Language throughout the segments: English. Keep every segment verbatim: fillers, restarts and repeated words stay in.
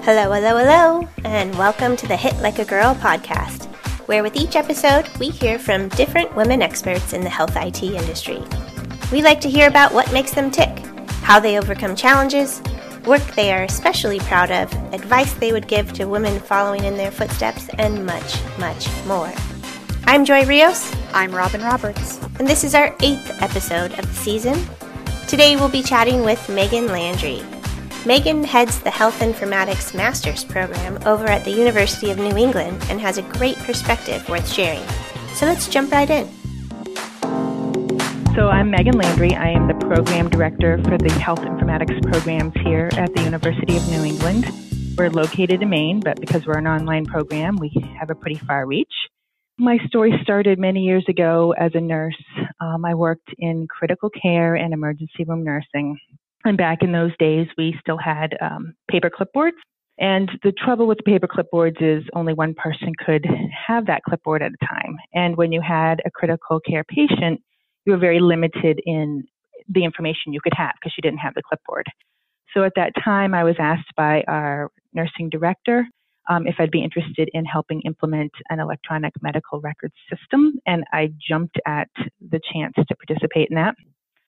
Hello, hello, hello, and welcome to the Hit Like a Girl podcast, where with each episode, we hear from different women experts in the health I T industry. We like to hear about what makes them tick, how they overcome challenges, work they are especially proud of, advice they would give to women following in their footsteps, and much, much more. I'm Joy Rios. I'm Robin Roberts. And this is our eighth episode of the season. Today we'll be chatting with Megan Landry. Megan heads the Health Informatics Master's Program over at the University of New England and has a great perspective worth sharing. So let's jump right in. So I'm Megan Landry. I am the Program Director for the Health Informatics Programs here at the University of New England. We're located in Maine, but because we're an online program, we have a pretty far reach. My story started many years ago as a nurse. Um, I worked in critical care and emergency room nursing. And back in those days, we still had um, paper clipboards. And the trouble with paper clipboards is only one person could have that clipboard at a time. And when you had a critical care patient, you were very limited in the information you could have because you didn't have the clipboard. So at that time, I was asked by our nursing director Um, if I'd be interested in helping implement an electronic medical records system. And I jumped at the chance to participate in that.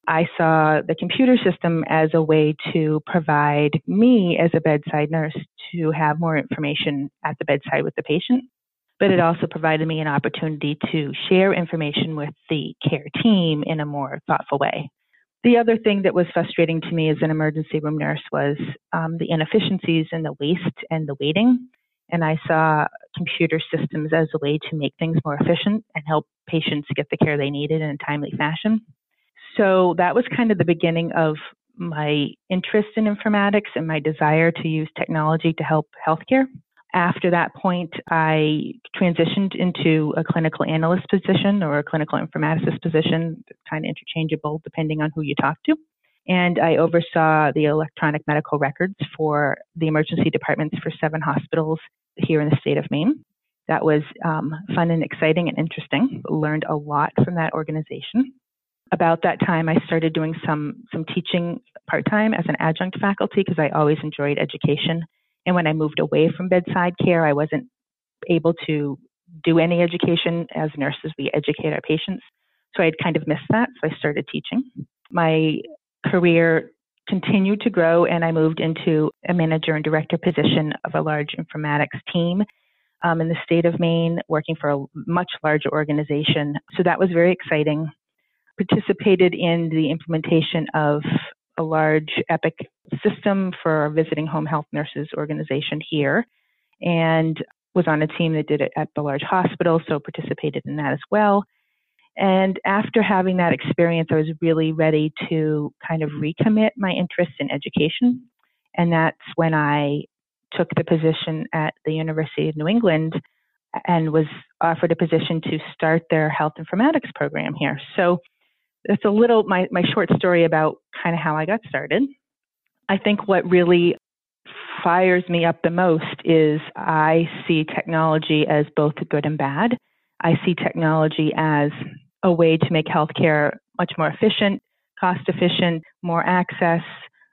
I saw the computer system as a way to provide me as a bedside nurse to have more information at the bedside with the patient. But it also provided me an opportunity to share information with the care team in a more thoughtful way. The other thing that was frustrating to me as an emergency room nurse was um, the inefficiencies and the waste and the waiting. And I saw computer systems as a way to make things more efficient and help patients get the care they needed in a timely fashion. So that was kind of the beginning of my interest in informatics and my desire to use technology to help healthcare. After that point, I transitioned into a clinical analyst position or a clinical informaticist position, kind of interchangeable depending on who you talk to. And I oversaw the electronic medical records for the emergency departments for seven hospitals here in the state of Maine. That was um, fun and exciting and interesting. Learned a lot from that organization. About that time, I started doing some some teaching part-time as an adjunct faculty because I always enjoyed education. And when I moved away from bedside care, I wasn't able to do any education. As nurses, we educate our patients. So I had kind of missed that. So I started teaching. My career continued to grow, and I moved into a manager and director position of a large informatics team um, in the state of Maine, working for a much larger organization. So that was very exciting. Participated in the implementation of a large EPIC system for our visiting home health nurses organization here, and was on a team that did it at the large hospital, so participated in that as well. And after having that experience, I was really ready to kind of recommit my interest in education. And that's when I took the position at the University of New England and was offered a position to start their health informatics program here. So that's a little my, my short story about kind of how I got started. I think what really fires me up the most is I see technology as both good and bad. I see technology as a way to make healthcare much more efficient, cost efficient, more access,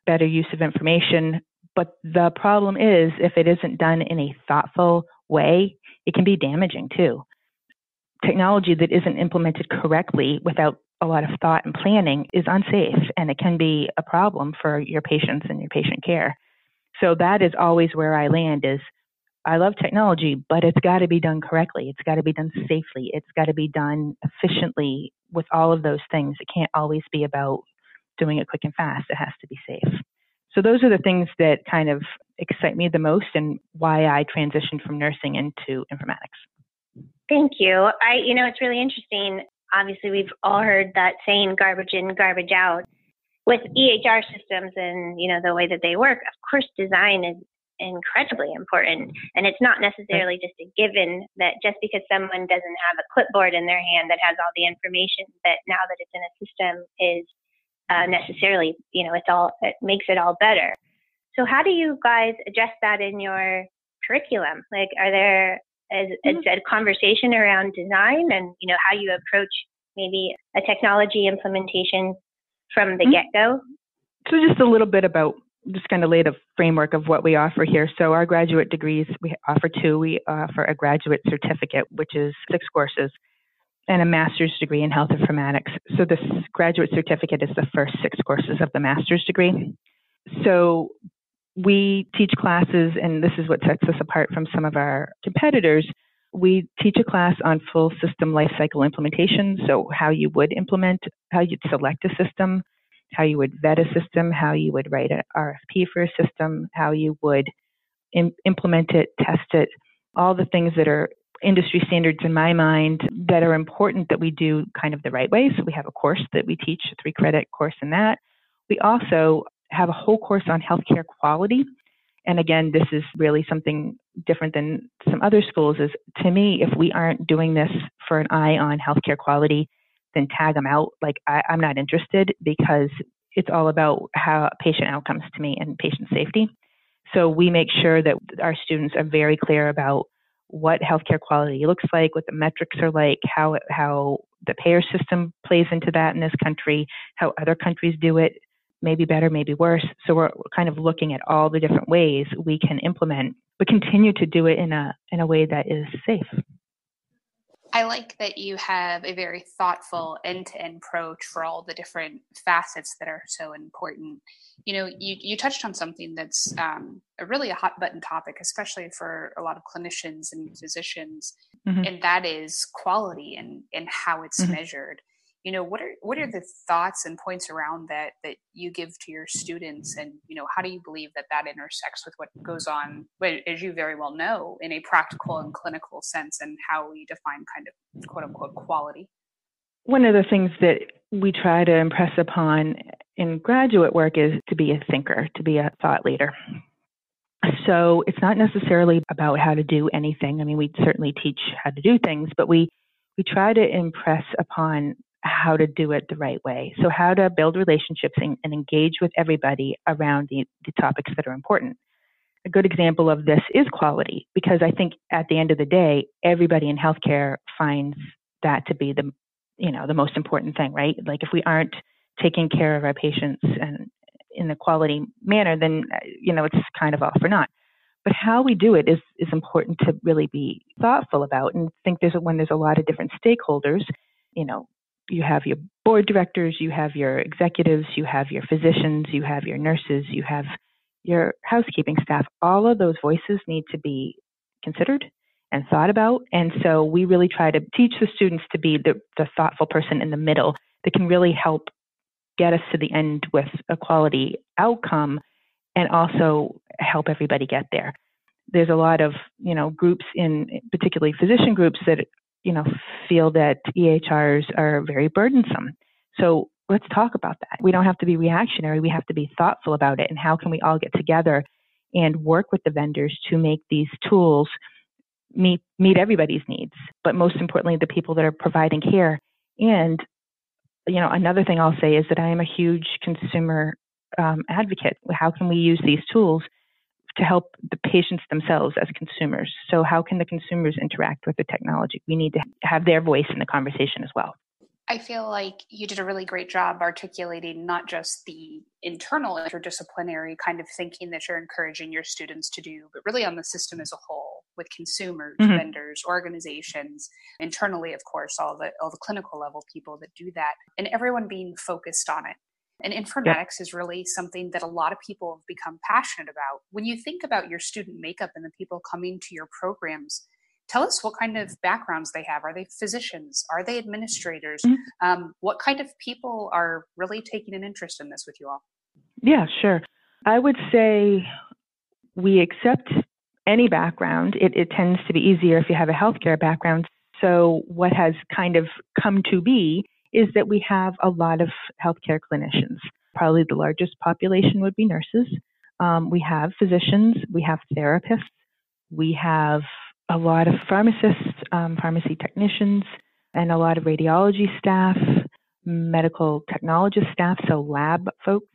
better use of information. But the problem is, if it isn't done in a thoughtful way, it can be damaging too. Technology that isn't implemented correctly without a lot of thought and planning is unsafe, and it can be a problem for your patients and your patient care. So that is always where I land is, I love technology, but it's got to be done correctly. It's got to be done safely. It's got to be done efficiently with all of those things. It can't always be about doing it quick and fast. It has to be safe. So those are the things that kind of excite me the most and why I transitioned from nursing into informatics. Thank you. I, you know, it's really interesting. Obviously, we've all heard that saying, garbage in, garbage out. With E H R systems and, you know, the way that they work, of course, design is incredibly important. And it's not necessarily just a given that just because someone doesn't have a clipboard in their hand that has all the information, that now that it's in a system is uh, necessarily, you know, it's all, it makes it all better. So how do you guys address that in your curriculum? Like, are there, is, is a conversation around design and, you know, how you approach maybe a technology implementation from the get-go? So just a little bit about, just kind of lay the framework of what we offer here. So our graduate degrees, we offer two. We offer a graduate certificate, which is six courses, and a master's degree in health informatics. So this graduate certificate is the first six courses of the master's degree. So we teach classes, and this is what sets us apart from some of our competitors. We teach a class on full system lifecycle implementation, so how you would implement, how you'd select a system, how you would vet a system, how you would write an R F P for a system, how you would im- implement it, test it, all the things that are industry standards in my mind that are important that we do kind of the right way. So we have a course that we teach, a three-credit course in that. We also have a whole course on healthcare quality. And again, this is really something different than some other schools is, to me, if we aren't doing this for an eye on healthcare quality, then tag them out. Like I, I'm not interested, because it's all about how patient outcomes to me and patient safety. So we make sure that our students are very clear about what healthcare quality looks like, what the metrics are like, how it, how the payer system plays into that in this country, how other countries do it, maybe better, maybe worse. So we're kind of looking at all the different ways we can implement, but continue to do it in a in a way that is safe. I like that you have a very thoughtful end-to-end approach for all the different facets that are so important. You know, you, you touched on something that's um, a really a hot button topic, especially for a lot of clinicians and physicians, mm-hmm. and that is quality and, and how it's mm-hmm. measured. You know, what are what are the thoughts and points around that that you give to your students, and you know, how do you believe that that intersects with what goes on, as you very well know, in a practical and clinical sense, and how we define kind of quote unquote quality? One of the things that we try to impress upon in graduate work is to be a thinker, to be a thought leader. So it's not necessarily about how to do anything. I mean, we certainly teach how to do things, but we we try to impress upon how to do it the right way. So how to build relationships and, and engage with everybody around the, the topics that are important. A good example of this is quality, because I think at the end of the day, everybody in healthcare finds that to be the, you know, the most important thing, right? Like if we aren't taking care of our patients and in the quality manner, then, you know, it's kind of all for naught. But how we do it is, is important to really be thoughtful about, and think there's a, when there's a lot of different stakeholders, you know, you have your board directors, you have your executives, you have your physicians, you have your nurses, you have your housekeeping staff. All of those voices need to be considered and thought about. And so we really try to teach the students to be the, the thoughtful person in the middle that can really help get us to the end with a quality outcome and also help everybody get there. There's a lot of, you know, groups in, particularly physician groups, that you know, feel that E H Rs are very burdensome. So let's talk about that. We don't have to be reactionary. We have to be thoughtful about it. And how can we all get together and work with the vendors to make these tools meet, meet everybody's needs, but most importantly, the people that are providing care. And, you know, another thing I'll say is that I am a huge consumer um, advocate. How can we use these tools to help the patients themselves as consumers? So how can the consumers interact with the technology? We need to have their voice in the conversation as well. I feel like you did a really great job articulating not just the internal interdisciplinary kind of thinking that you're encouraging your students to do, but really on the system as a whole with consumers, mm-hmm. vendors, organizations, internally, of course, all the all the clinical level people that do that, and everyone being focused on it. And informatics yep. is really something that a lot of people have become passionate about. When you think about your student makeup and the people coming to your programs, tell us what kind of backgrounds they have. Are they physicians? Are they administrators? Mm-hmm. Um, what kind of people are really taking an interest in this with you all? Yeah, sure. I would say we accept any background. It, it tends to be easier if you have a healthcare background. So what has kind of come to be is that we have a lot of healthcare clinicians. Probably the largest population would be nurses. Um, we have physicians. We have therapists. We have a lot of pharmacists, um, pharmacy technicians, and a lot of radiology staff, medical technologist staff, so lab folks.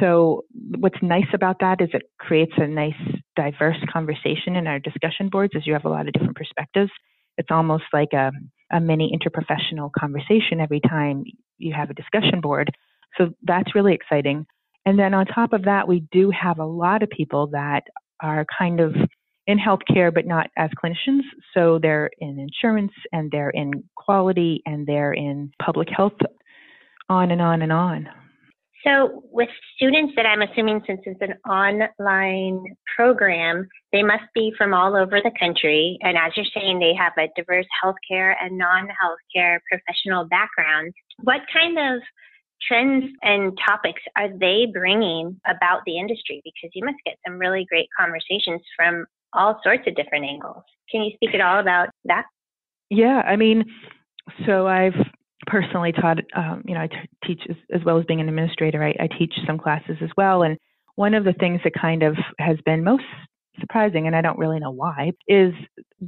So what's nice about that is it creates a nice diverse conversation in our discussion boards as you have a lot of different perspectives. It's almost like a, a mini interprofessional conversation every time you have a discussion board. So that's really exciting. And then on top of that, we do have a lot of people that are kind of in healthcare, but not as clinicians. So they're in insurance and they're in quality and they're in public health, on and on and on. So with students that I'm assuming, since it's an online program, they must be from all over the country. And as you're saying, they have a diverse healthcare and non-healthcare professional background. What kind of trends and topics are they bringing about the industry? Because you must get some really great conversations from all sorts of different angles. Can you speak at all about that? Yeah, I mean, so I've personally taught, um, you know, I t- teach as, as well as being an administrator, I, I teach some classes as well. And one of the things that kind of has been most surprising, and I don't really know why, is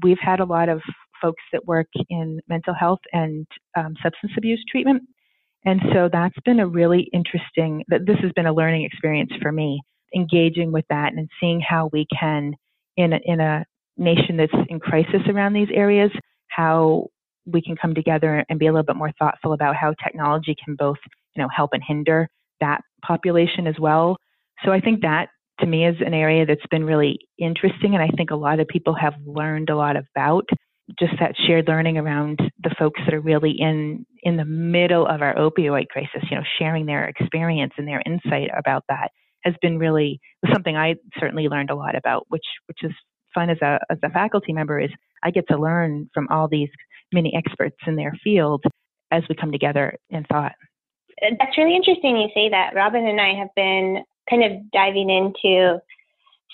we've had a lot of folks that work in mental health and um, substance abuse treatment. And so that's been a really interesting, that this has been a learning experience for me, engaging with that and seeing how we can, in a, in a nation that's in crisis around these areas, how we can come together and be a little bit more thoughtful about how technology can both, you know, help and hinder that population as well. So I think that to me is an area that's been really interesting. And I think a lot of people have learned a lot about just that shared learning around the folks that are really in, in the middle of our opioid crisis, you know, sharing their experience and their insight about that has been really something I certainly learned a lot about, which which is fun as a as a faculty member, is I get to learn from all these many experts in their field as we come together in thought. That's really interesting you say that. Robin and I have been kind of diving into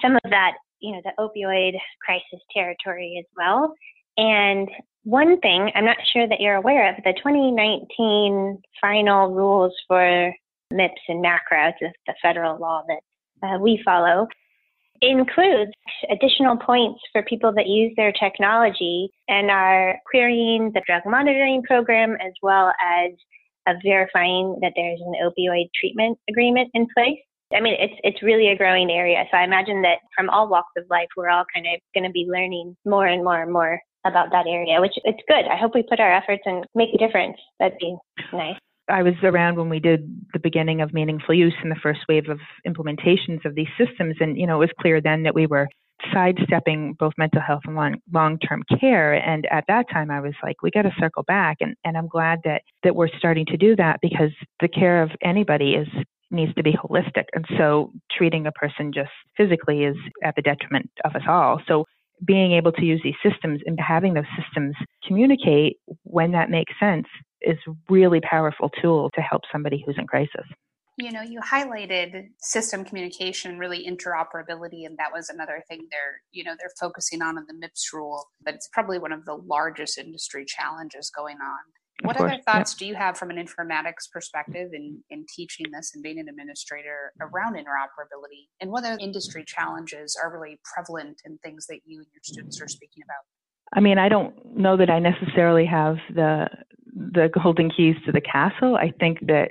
some of that, you know, the opioid crisis territory as well. And one thing I'm not sure that you're aware of, the twenty nineteen final rules for MIPS and MACRA, it's the federal law that uh, we follow, includes additional points for people that use their technology and are querying the drug monitoring program, as well as uh, verifying that there's an opioid treatment agreement in place. I mean, it's it's really a growing area. So I imagine that from all walks of life, we're all kind of going to be learning more and more and more about that area, which it's good. I hope we put our efforts and make a difference. That'd be nice. I was around when we did the beginning of Meaningful Use and the first wave of implementations of these systems. And, you know, it was clear then that we were sidestepping both mental health and long, long-term care. And at that time, I was like, we got to circle back. And, and I'm glad that, that we're starting to do that, because the care of anybody is needs to be holistic. And so treating a person just physically is at the detriment of us all. So being able to use these systems and having those systems communicate when that makes sense is really powerful tool to help somebody who's in crisis. You know, you highlighted system communication, really interoperability, and that was another thing they're, you know, they're focusing on in the MIPS rule, but it's probably one of the largest industry challenges going on. Of what course, other thoughts yeah. do you have from an informatics perspective in, in teaching this and being an administrator around interoperability, and what other industry challenges are really prevalent in things that you and your students are speaking about? I mean, I don't know that I necessarily have the the golden keys to the castle. I think that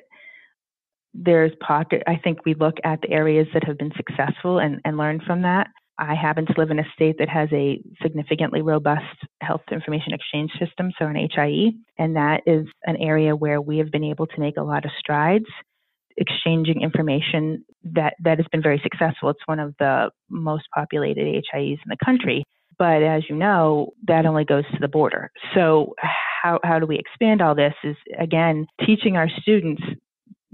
there's pocket. I think we look at the areas that have been successful and, and learn from that. I happen to live in a state that has a significantly robust health information exchange system, so an H I E, and that is an area where we have been able to make a lot of strides, exchanging information that, that has been very successful. It's one of the most populated H I Es in the country. But as you know, that only goes to the border. So how, how do we expand all this is, again, teaching our students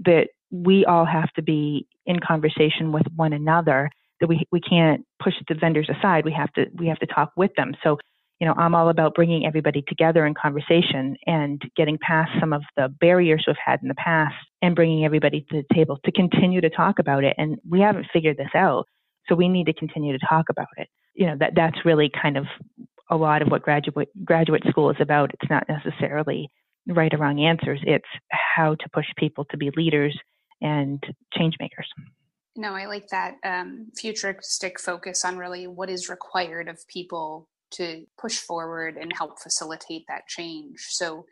that we all have to be in conversation with one another, that we, we can't push the vendors aside. We have to, we have to talk with them. So, you know, I'm all about bringing everybody together in conversation and getting past some of the barriers we've had in the past and bringing everybody to the table to continue to talk about it. And we haven't figured this out, so we need to continue to talk about it. You know, that that's really kind of a lot of what graduate graduate school is about. It's not necessarily right or wrong answers. It's how to push people to be leaders and change makers. No, I like that um, futuristic focus on really what is required of people to push forward and help facilitate that change. So,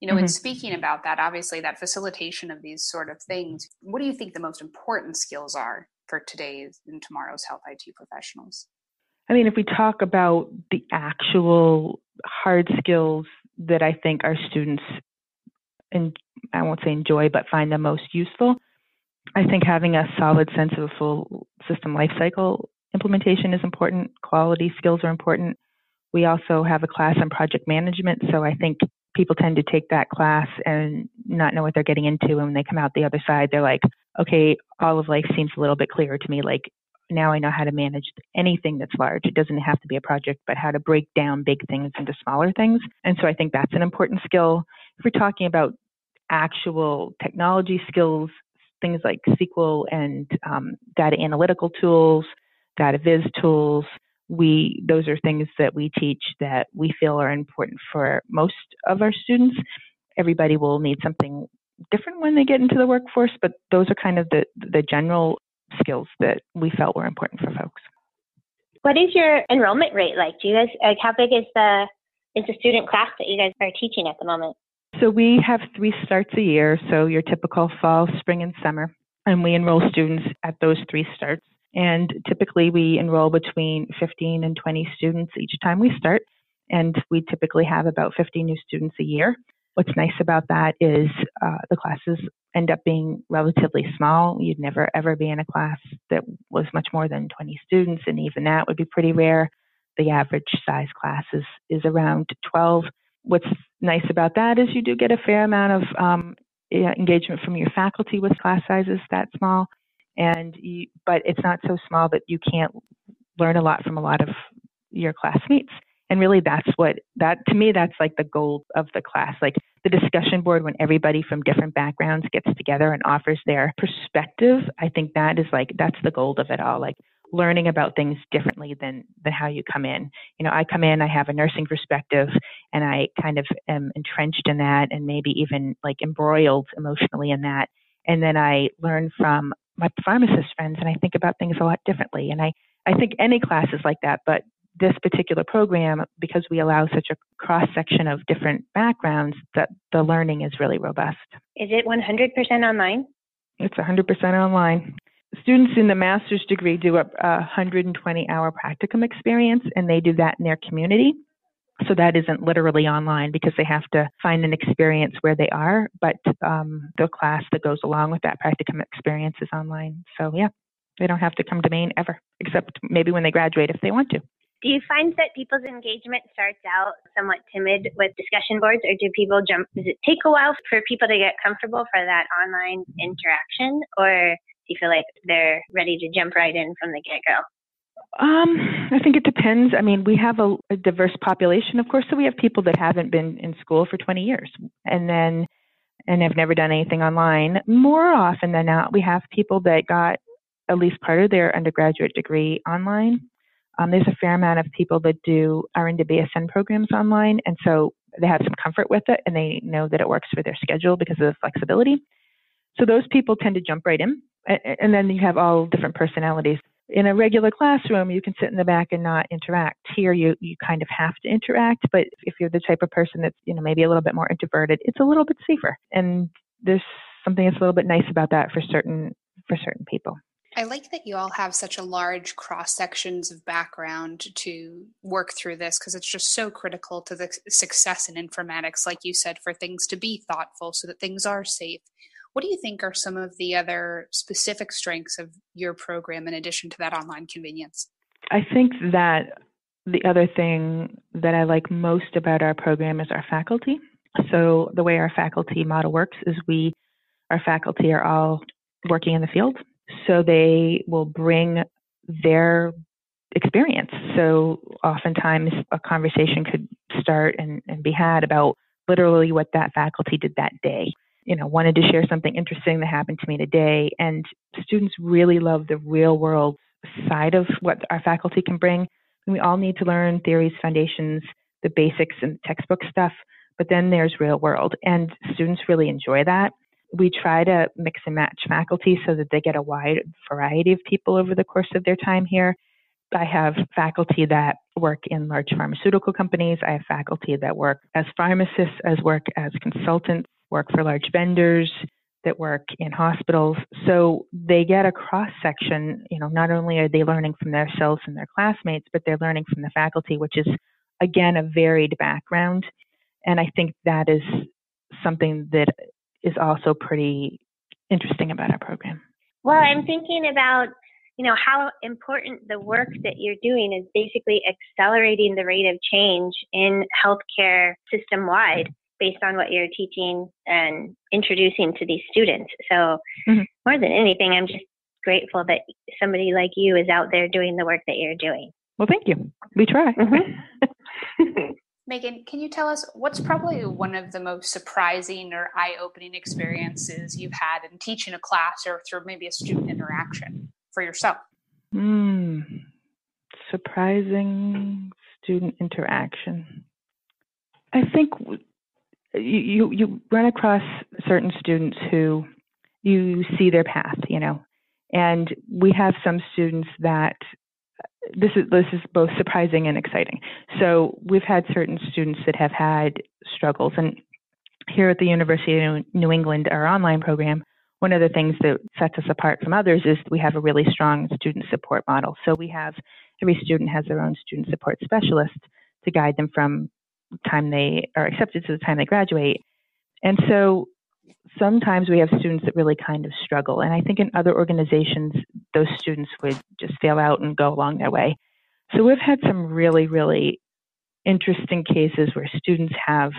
you know, mm-hmm. in speaking about that, obviously that facilitation of these sort of things, what do you think the most important skills are for today's and tomorrow's health I T professionals? I mean, if we talk about the actual hard skills that I think our students, and I won't say enjoy, but find the most useful, I think having a solid sense of a full system lifecycle implementation is important. Quality skills are important. We also have a class on project management, so I think people tend to take that class and not know what they're getting into. And when they come out the other side, they're like, okay, all of life seems a little bit clearer to me. Like, now I know how to manage anything that's large. It doesn't have to be a project, but how to break down big things into smaller things. And so I think that's an important skill. If we're talking about actual technology skills, things like S Q L and um, data analytical tools, data viz tools, we those are things that we teach that we feel are important for most of our students. Everybody will need something different when they get into the workforce, but those are kind of the, the general skills that we felt were important for folks. What is your enrollment rate like? Do you guys, like, how big is the is the student class that you guys are teaching at the moment? So we have three starts a year, so your typical fall, spring, and summer, and we enroll students at those three starts. And typically we enroll between fifteen and twenty students each time we start, and we typically have about fifty new students a year. What's nice about that is uh, the classes end up being relatively small. You'd never, ever be in a class that was much more than twenty students, and even that would be pretty rare. The average size class is, is around twelve. What's nice about that is you do get a fair amount of um, engagement from your faculty with class sizes that small, and you, but it's not so small that you can't learn a lot from a lot of your classmates. And really, that's what, that to me, that's like the goal of the class, like the discussion board when everybody from different backgrounds gets together and offers their perspective. I think that is like, that's the goal of it all, like learning about things differently than, than how you come in. You know, I come in, I have a nursing perspective, and I kind of am entrenched in that and maybe even like embroiled emotionally in that. And then I learn from my pharmacist friends, and I think about things a lot differently. And I, I think any class is like that, but this particular program, because we allow such a cross-section of different backgrounds, that the learning is really robust. Is it one hundred percent online? It's one hundred percent online. Students in the master's degree do a one hundred twenty hour practicum experience, and they do that in their community. So that isn't literally online because they have to find an experience where they are, but um, the class that goes along with that practicum experience is online. So yeah, they don't have to come to Maine ever, except maybe when they graduate if they want to. Do you find that people's engagement starts out somewhat timid with discussion boards, or do people jump? Does it take a while for people to get comfortable for that online interaction, or do you feel like they're ready to jump right in from the get-go? Um, I think it depends. I mean, we have a, a diverse population, of course, so we have people that haven't been in school for twenty years and then and have never done anything online. More often than not, we have people that got at least part of their undergraduate degree online. Um, there's a fair amount of people that do are into B S N programs online, and so they have some comfort with it, and they know that it works for their schedule because of the flexibility. So those people tend to jump right in, and then you have all different personalities. In a regular classroom, you can sit in the back and not interact. Here, you you kind of have to interact, but if you're the type of person that's, you know, maybe a little bit more introverted, it's a little bit safer, and there's something that's a little bit nice about that for certain for certain people. I like that you all have such a large cross sections of background to work through this, because it's just so critical to the success in informatics, like you said, for things to be thoughtful so that things are safe. What do you think are some of the other specific strengths of your program in addition to that online convenience? I think that the other thing that I like most about our program is our faculty. So the way our faculty model works is we, our faculty are all working in the field. So they will bring their experience. So oftentimes a conversation could start and, and be had about literally what that faculty did that day. You know, wanted to share something interesting that happened to me today. And students really love the real world side of what our faculty can bring. And we all need to learn theories, foundations, the basics and textbook stuff, but then there's real world, and students really enjoy that. We try to mix and match faculty so that they get a wide variety of people over the course of their time here. I have faculty that work in large pharmaceutical companies. I have faculty that work as pharmacists, as work as consultants, work for large vendors, that work in hospitals. So they get a cross-section. You know, not only are they learning from themselves and their classmates, but they're learning from the faculty, which is, again, a varied background. And I think that is something that is also pretty interesting about our program. Well, I'm thinking about, you know, how important the work that you're doing is basically accelerating the rate of change in healthcare system-wide based on what you're teaching and introducing to these students. So mm-hmm. more than anything, I'm just grateful that somebody like you is out there doing the work that you're doing. Well, thank you. We try. Mm-hmm. Megan, can you tell us what's probably one of the most surprising or eye-opening experiences you've had in teaching a class or through maybe a student interaction for yourself? Hmm. Surprising student interaction. I think you, you, you run across certain students who you see their path, you know, and we have some students that This is this is both surprising and exciting. So we've had certain students that have had struggles. And here at the University of New England, our online program, one of the things that sets us apart from others is we have a really strong student support model. So we have, every student has their own student support specialist to guide them from the time they are accepted to the time they graduate. And so sometimes we have students that really kind of struggle. And I think in other organizations, those students would just fail out and go along their way. So we've had some really, really interesting cases where students have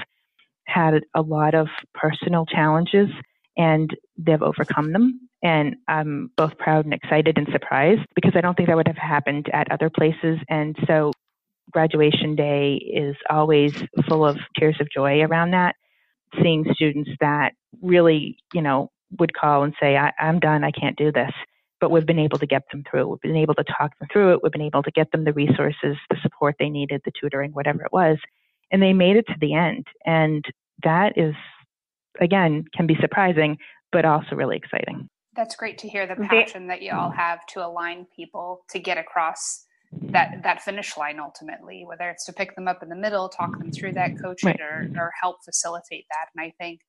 had a lot of personal challenges and they've overcome them. And I'm both proud and excited and surprised because I don't think that would have happened at other places. And so graduation day is always full of tears of joy around that. Seeing students that really, you know, would call and say, I, I'm done, I can't do this. But we've been able to get them through. We've been able to talk them through it. We've been able to get them the resources, the support they needed, the tutoring, whatever it was. And they made it to the end. And that is, again, can be surprising, but also really exciting. That's great to hear the passion that you all have to align people to get across that that finish line ultimately, whether it's to pick them up in the middle, talk them through that, coach it, or, or help facilitate that. And I think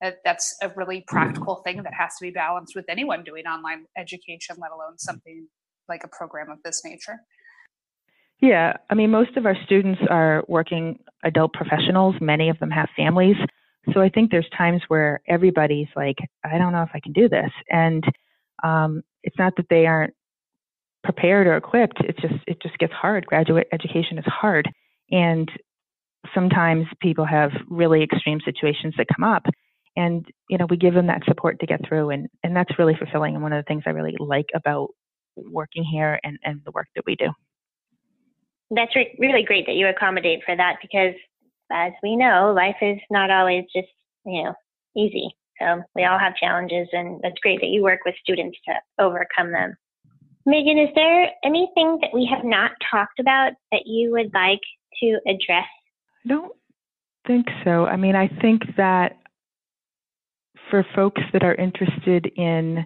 that that's a really practical thing that has to be balanced with anyone doing online education, let alone something like a program of this nature. Yeah. I mean, most of our students are working adult professionals. Many of them have families. So I think there's times where everybody's like, I don't know if I can do this. And um, it's not that they aren't prepared or equipped. It's just, it just gets hard. Graduate education is hard. And sometimes people have really extreme situations that come up and, you know, we give them that support to get through. And, and that's really fulfilling. And one of the things I really like about working here and, and the work that we do. That's re- really great that you accommodate for that, because as we know, life is not always just, you know, easy. So we all have challenges, and that's great that you work with students to overcome them. Megan, is there anything that we have not talked about that you would like to address? I don't think so. I mean, I think that for folks that are interested in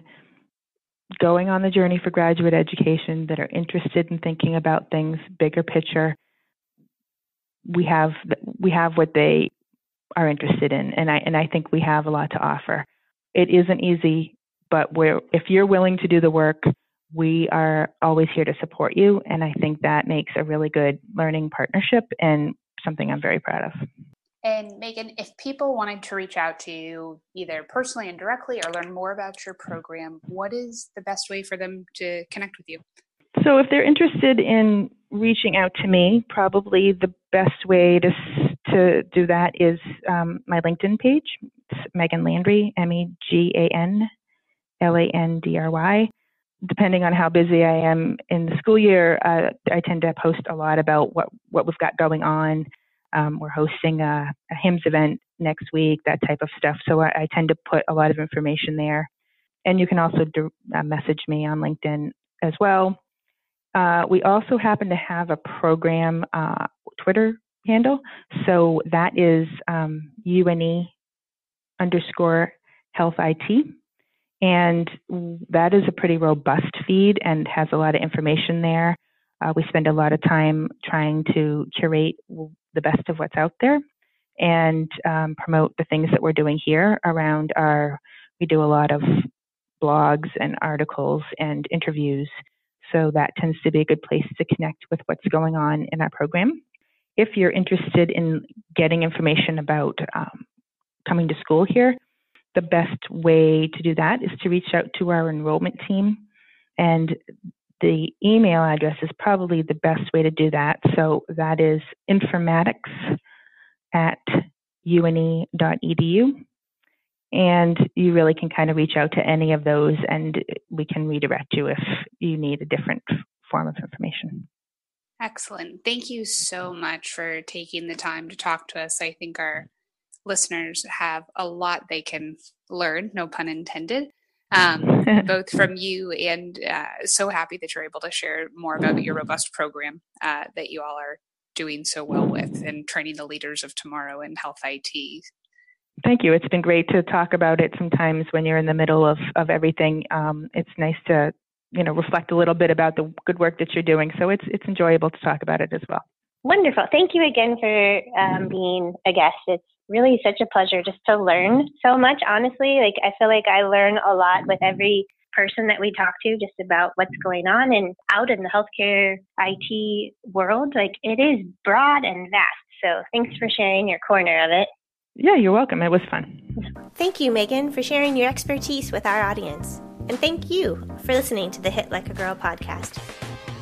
going on the journey for graduate education, that are interested in thinking about things bigger picture, we have we have what they are interested in, and I and I think we have a lot to offer. It isn't easy, but we're if you're willing to do the work, we are always here to support you. And I think that makes a really good learning partnership and something I'm very proud of. And Megan, if people wanted to reach out to you either personally and directly or learn more about your program, what is the best way for them to connect with you? So if they're interested in reaching out to me, probably the best way to to do that is um, my LinkedIn page. It's Megan Landry, M E G A N L A N D R Y. Depending on how busy I am in the school year, uh, I tend to post a lot about what, what we've got going on. Um, we're hosting a, a HIMSS event next week, that type of stuff. So I, I tend to put a lot of information there. And you can also do, uh, message me on LinkedIn as well. Uh, we also happen to have a program uh, Twitter handle. So that is um, U N E underscore health I T. And that is a pretty robust feed and has a lot of information there. Uh, we spend a lot of time trying to curate the best of what's out there and um, promote the things that we're doing here around our, we do a lot of blogs and articles and interviews. So that tends to be a good place to connect with what's going on in our program. If you're interested in getting information about um, coming to school here, the best way to do that is to reach out to our enrollment team. And the email address is probably the best way to do that. So that is informatics at U N E dot E D U. And you really can kind of reach out to any of those and we can redirect you if you need a different form of information. Excellent. Thank you so much for taking the time to talk to us. I think our listeners have a lot they can learn, no pun intended, um, both from you and uh, so happy that you're able to share more about your robust program uh, that you all are doing so well with and training the leaders of tomorrow in health I T. Thank you. It's been great to talk about it sometimes when you're in the middle of, of everything. Um, it's nice to, you know, reflect a little bit about the good work that you're doing. So it's it's enjoyable to talk about it as well. Wonderful. Thank you again for um, being a guest. It's really such a pleasure just to learn so much, honestly. Like, I feel like I learn a lot with every person that we talk to just about what's going on and out in the healthcare I T world. Like, it is broad and vast. So thanks for sharing your corner of it. Yeah, you're welcome. It was fun. Thank you, Megan, for sharing your expertise with our audience. And thank you for listening to the Hit Like a Girl podcast.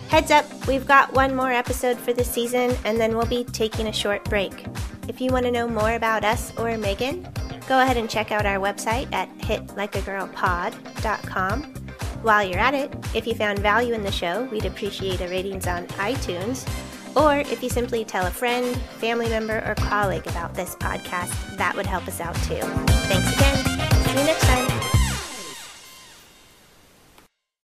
Heads up, we've got one more episode for this season, and then we'll be taking a short break. If you want to know more about us or Megan, go ahead and check out our website at hit like a girl pod dot com. While you're at it, if you found value in the show, we'd appreciate a ratings on iTunes. Or if you simply tell a friend, family member, or colleague about this podcast, that would help us out too. Thanks again. See you next time.